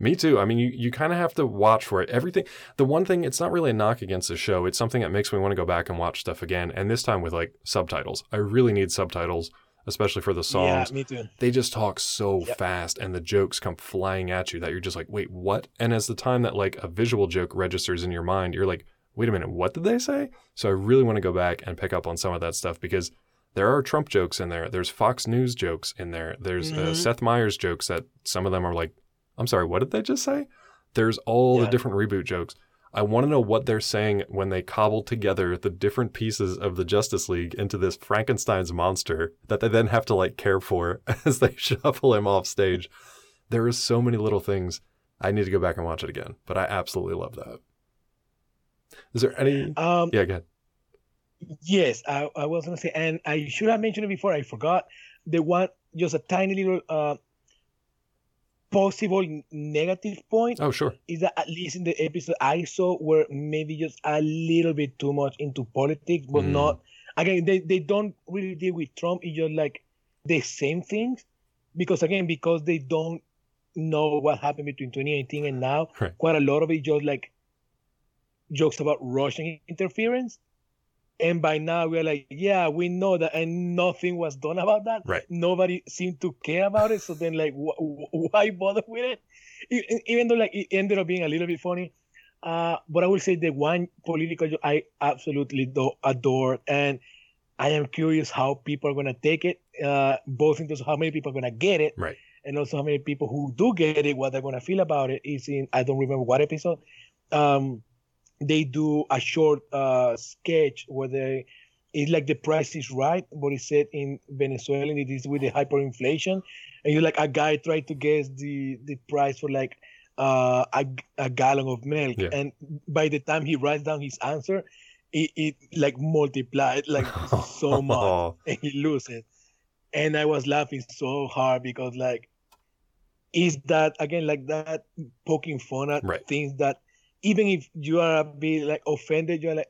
Me too. I mean, you you kind of have to watch for it. Everything. The one thing, it's not really a knock against the show, it's something that makes me want to go back and watch stuff again, and this time with like subtitles. I really need subtitles, especially for the songs. Yeah, me too. They just talk so yep. fast, and the jokes come flying at you that you're just like, wait, what? And as the time that like a visual joke registers in your mind, you're like, wait a minute, what did they say? So I really want to go back and pick up on some of that stuff, because There are Trump jokes in there. There's Fox News jokes in there. There's mm-hmm. uh, Seth Meyers jokes that some of them are like, I'm sorry, what did they just say? There's all yeah. the different reboot jokes. I want to know what they're saying when they cobble together the different pieces of the Justice League into this Frankenstein's monster that they then have to like care for as they shuffle him off stage. There are so many little things. I need to go back and watch it again, but I absolutely love that. Is there any? Um, yeah, go ahead. Yes, I, I was going to say, and I should have mentioned it before. I forgot the one, just a tiny little uh, possible negative point. Oh, sure. Is that at least in the episode I saw were maybe just a little bit too much into politics, but mm. not, again, they, they don't really deal with Trump. It's just like the same things because, again, because they don't know what happened between twenty eighteen and now, right. quite a lot of it just like jokes about Russian interference. And by now we're like, yeah, we know that, and nothing was done about that. Right. Nobody seemed to care about it. So then, like, wh- wh- why bother with it? Even though, like, it ended up being a little bit funny. Uh, but I would say the one political joke I absolutely do- adore, and I am curious how people are gonna take it, uh, both in terms of how many people are gonna get it, right, and also how many people who do get it, what they're gonna feel about it. Is in I don't remember what episode. Um, They do a short uh, sketch where they, it's like The Price is Right, but it's set in Venezuela and it is with the hyperinflation. And you're like, a guy tried to guess the, the price for like uh, a, a gallon of milk. Yeah. And by the time he writes down his answer, it, it like multiplied like so much and he loses. And I was laughing so hard because like, is that, again, like that poking fun at right. things that, even if you are a bit like offended, you're like,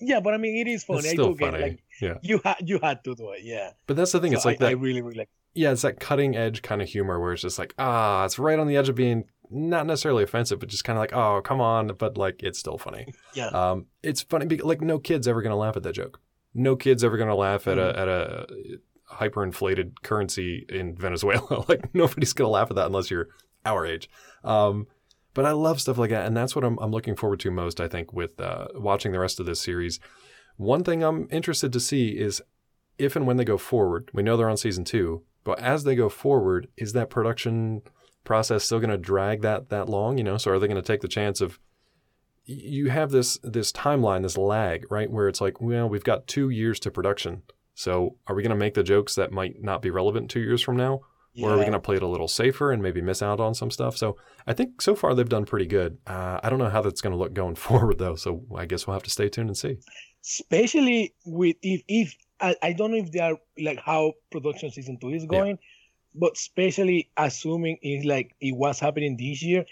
yeah, but I mean, it is funny. It's still I do funny. Get it. Like, yeah. You had you had to do it, yeah. But that's the thing. So it's like I, that. I really, really like. Yeah, it's that cutting edge kind of humor where it's just like, ah, it's right on the edge of being not necessarily offensive, but just kind of like, oh, come on, but like it's still funny. Yeah. Um, it's funny because like no kid's ever gonna laugh at that joke. No kid's ever gonna laugh at mm-hmm. a at a hyperinflated currency in Venezuela. Like nobody's gonna laugh at that unless you're our age. Um. But I love stuff like that, and that's what I'm, I'm looking forward to most, I think, with uh, watching the rest of this series. One thing I'm interested to see is if and when they go forward, we know they're on season two, but as they go forward, is that production process still going to drag that that long? You know, so are they going to take the chance of, you have this this timeline, this lag, right, where it's like, well, we've got two years to production, so are we going to make the jokes that might not be relevant two years from now? Yeah. Or are we going to play it a little safer and maybe miss out on some stuff? So I think so far they've done pretty good. Uh, I don't know how that's going to look going forward, though. So I guess we'll have to stay tuned and see. Especially with if, if I, I don't know if they are like how production season two is going, yeah. but especially assuming it's like it was happening this year,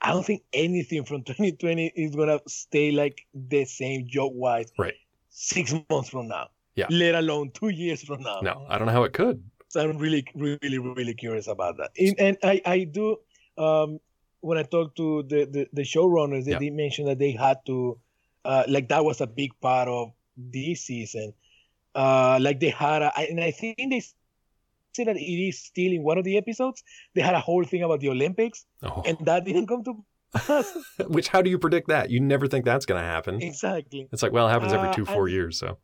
I don't think anything from twenty twenty is going to stay like the same joke-wise right. six months from now, yeah. let alone two years from now. No, I don't know how it could. I'm really, really, really curious about that. And, and I, I do, um, when I talked to the, the, the showrunners, they yeah. did mention that they had to, uh, like that was a big part of this season. Uh, like they had, a, and I think they said that it is still in one of the episodes, they had a whole thing about the Olympics oh. and that didn't come to pass. Which, how do you predict that? You never think that's going to happen. Exactly. It's like, well, it happens every two, four uh, I, years, so.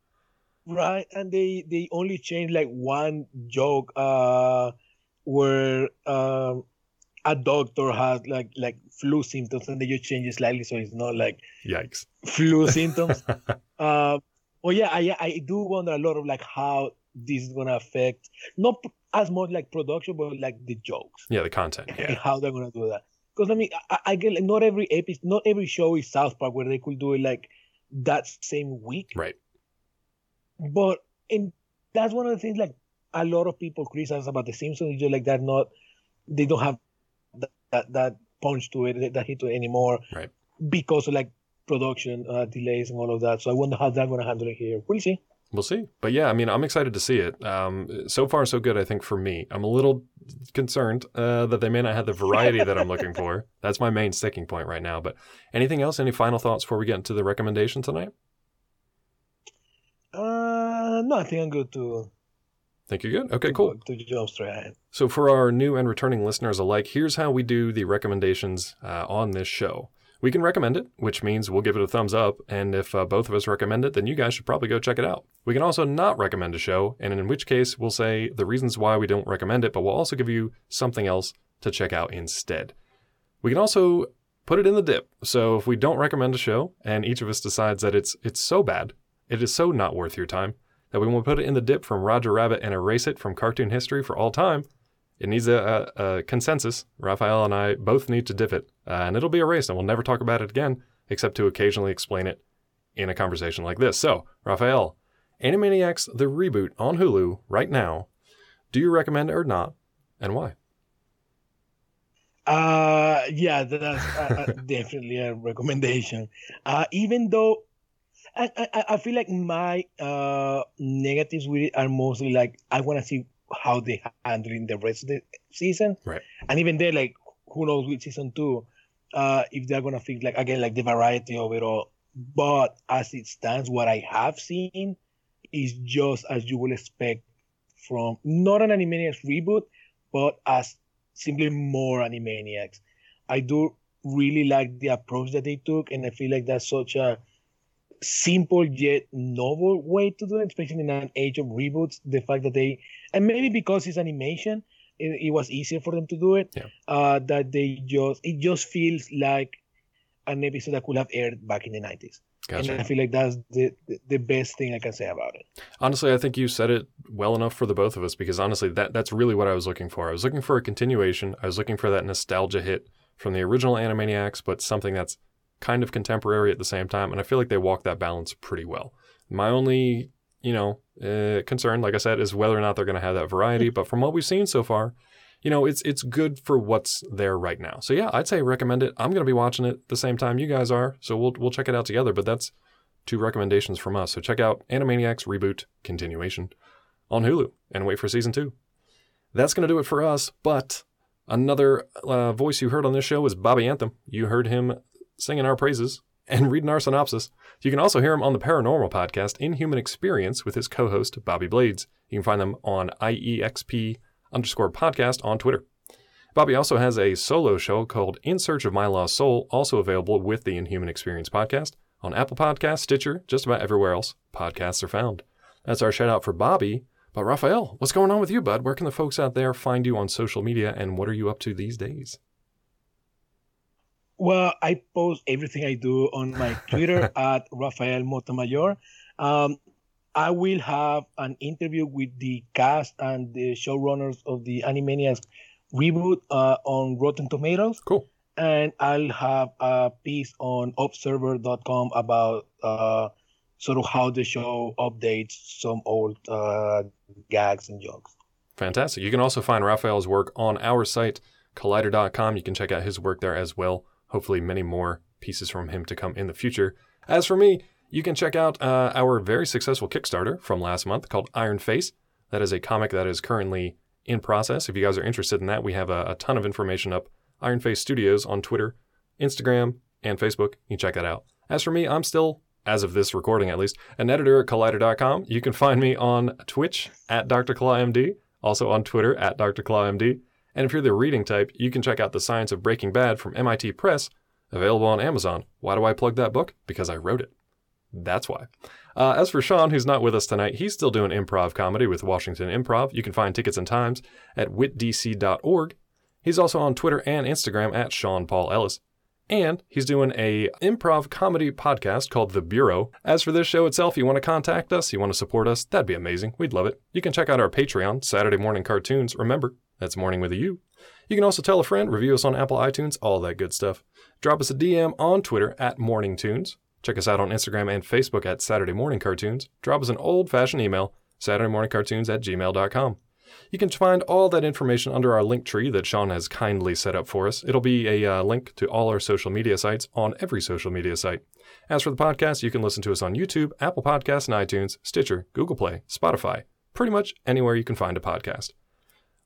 Right, and they, they only changed like one joke uh, where uh, a doctor has like like flu symptoms, and they just change it slightly so it's not like yikes flu symptoms. uh, oh yeah, I I do wonder a lot of like how this is gonna affect not as much like production, but like the jokes. Yeah, the content. Yeah, and how they're gonna do that? Because I mean, I, I get like, not every episode, not every show is South Park where they could do it like that same week. Right. But and that's one of the things like a lot of people criticize about The Simpsons. It's just like they're not, they don't have that, that, that punch to it, that hit to it anymore, right? Because of like production uh, delays and all of that. So I wonder how they're going to handle it here. We'll see. We'll see. But yeah, I mean, I'm excited to see it. Um, so far, so good. I think for me, I'm a little concerned uh, that they may not have the variety that I'm looking for. That's my main sticking point right now. But anything else? Any final thoughts before we get into the recommendation tonight? Uh, no, I think I'm good to... Think you're good? Okay, cool. To jump straight ahead. So for our new and returning listeners alike, here's how we do the recommendations uh, on this show. We can recommend it, which means we'll give it a thumbs up, and if uh, both of us recommend it, then you guys should probably go check it out. We can also not recommend a show, and in which case we'll say the reasons why we don't recommend it, but we'll also give you something else to check out instead. We can also put it in the dip. So if we don't recommend a show, and each of us decides that it's it's so bad, it is so not worth your time, that we want to put it in the dip from Roger Rabbit and erase it from cartoon history for all time, it needs a, a, a consensus. Rafael and I both need to dip it, uh, and it'll be erased, and we'll never talk about it again, except to occasionally explain it in a conversation like this. So, Rafael, Animaniacs, the reboot on Hulu right now, do you recommend it or not, and why? Uh, yeah, that's uh, definitely a recommendation. Uh, even though I, I, I feel like my uh, negatives with it are mostly like, I want to see how they handle in the rest of the season. Right. And even there, like, who knows with season two, uh, if they're going to fix, like, again, like the variety of it all. But as it stands, what I have seen is just as you will expect from not an Animaniacs reboot, but as simply more Animaniacs. I do really like the approach that they took, and I feel like that's such a simple yet novel way to do it, especially in an age of reboots. The fact that they, and maybe because it's animation, it, it was easier for them to do it. Yeah. Uh, that they just, it just feels like an episode that could have aired back in the nineties. Gotcha. And I feel like that's the, the the best thing I can say about it. Honestly, I think you said it well enough for the both of us, because honestly, that that's really what I was looking for. I was looking for a continuation. I was looking for that nostalgia hit from the original Animaniacs, but something that's kind of contemporary at the same time, and I feel like they walk that balance pretty well. My only, you know, uh, concern, like I said, is whether or not they're going to have that variety, but from what we've seen so far, you know, it's it's good for what's there right now. So yeah, I'd say recommend it. I'm going to be watching it the same time you guys are, so we'll we'll check it out together, but that's two recommendations from us. So check out Animaniacs Reboot Continuation on Hulu and wait for season two. That's going to do it for us, but another uh, voice you heard on this show is Bobby Anthem. You heard him singing our praises and reading our synopsis. You can also hear him on the paranormal podcast Inhuman Experience with his co-host Bobby Blades. You can find them on I E X P underscore podcast on Twitter. Bobby also has a solo show called In Search of My Lost Soul, also available with the Inhuman Experience podcast on Apple Podcasts, Stitcher, just about everywhere else podcasts are found. That's our shout out for Bobby. But Rafael, what's going on with you, bud? Where can the folks out there find you on social media, and what are you up to these days? Well, I post everything I do on my Twitter at Rafael Mormayor. Um, I will have an interview with the cast and the showrunners of the Animaniacs reboot uh, on Rotten Tomatoes. Cool. And I'll have a piece on Observer dot com about uh, sort of how the show updates some old uh, gags and jokes. Fantastic. You can also find Rafael's work on our site, Collider dot com. You can check out his work there as well. Hopefully many more pieces from him to come in the future. As for me, you can check out uh, our very successful Kickstarter from last month called Iron Face. That is a comic that is currently in process. If you guys are interested in that, we have a, a ton of information up. Iron Face Studios on Twitter, Instagram, and Facebook. You can check that out. As for me, I'm still, as of this recording at least, an editor at Collider dot com. You can find me on Twitch at D R Claw M D, also on Twitter at D R Claw M D. And if you're the reading type, you can check out The Science of Breaking Bad from M I T Press, available on Amazon. Why do I plug that book? Because I wrote it. That's why. Uh, as for Sean, who's not with us tonight, he's still doing improv comedy with Washington Improv. You can find tickets and times at wit d c dot org. He's also on Twitter and Instagram at Sean Paul Ellis. And he's doing a improv comedy podcast called The Bureau. As for this show itself, you want to contact us, you want to support us, that'd be amazing. We'd love it. You can check out our Patreon, Saturday Morning Cartoons. Remember, that's morning with a U. You can also tell a friend, review us on Apple iTunes, all that good stuff. Drop us a D M on Twitter at Morning Tunes. Check us out on Instagram and Facebook at Saturday Morning Cartoons. Drop us an old-fashioned email, Saturday Morning Cartoons at gmail dot com. You can find all that information under our link tree that Sean has kindly set up for us. It'll be a uh, link to all our social media sites on every social media site. As for the podcast, you can listen to us on YouTube, Apple Podcasts, and iTunes, Stitcher, Google Play, Spotify, pretty much anywhere you can find a podcast.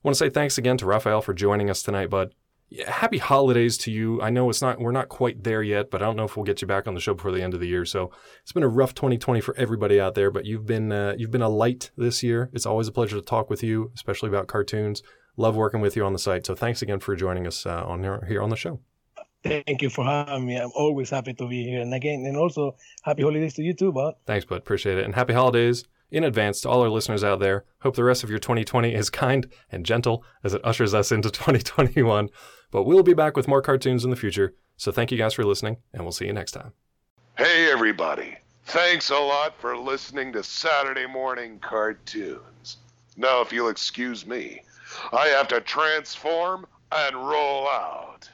I want to say thanks again to Rafael for joining us tonight, bud. Yeah, happy holidays to you. I know it's not we're not quite there yet, but I don't know if we'll get you back on the show before the end of the year. So it's been a rough twenty twenty for everybody out there, but you've been uh, you've been a light this year. It's always a pleasure to talk with you, especially about cartoons. Love working with you on the site. So thanks again for joining us uh, on here on the show. Thank you for having me. I'm always happy to be here. And again, and also happy holidays to you too, Bob. Thanks, bud. Appreciate it. And happy holidays in advance to all our listeners out there. Hope the rest of your twenty twenty is kind and gentle as it ushers us into twenty twenty-one. But we'll be back with more cartoons in the future. So thank you guys for listening, and we'll see you next time. Hey, everybody. Thanks a lot for listening to Saturday Morning Cartoons. Now, if you'll excuse me, I have to transform and roll out.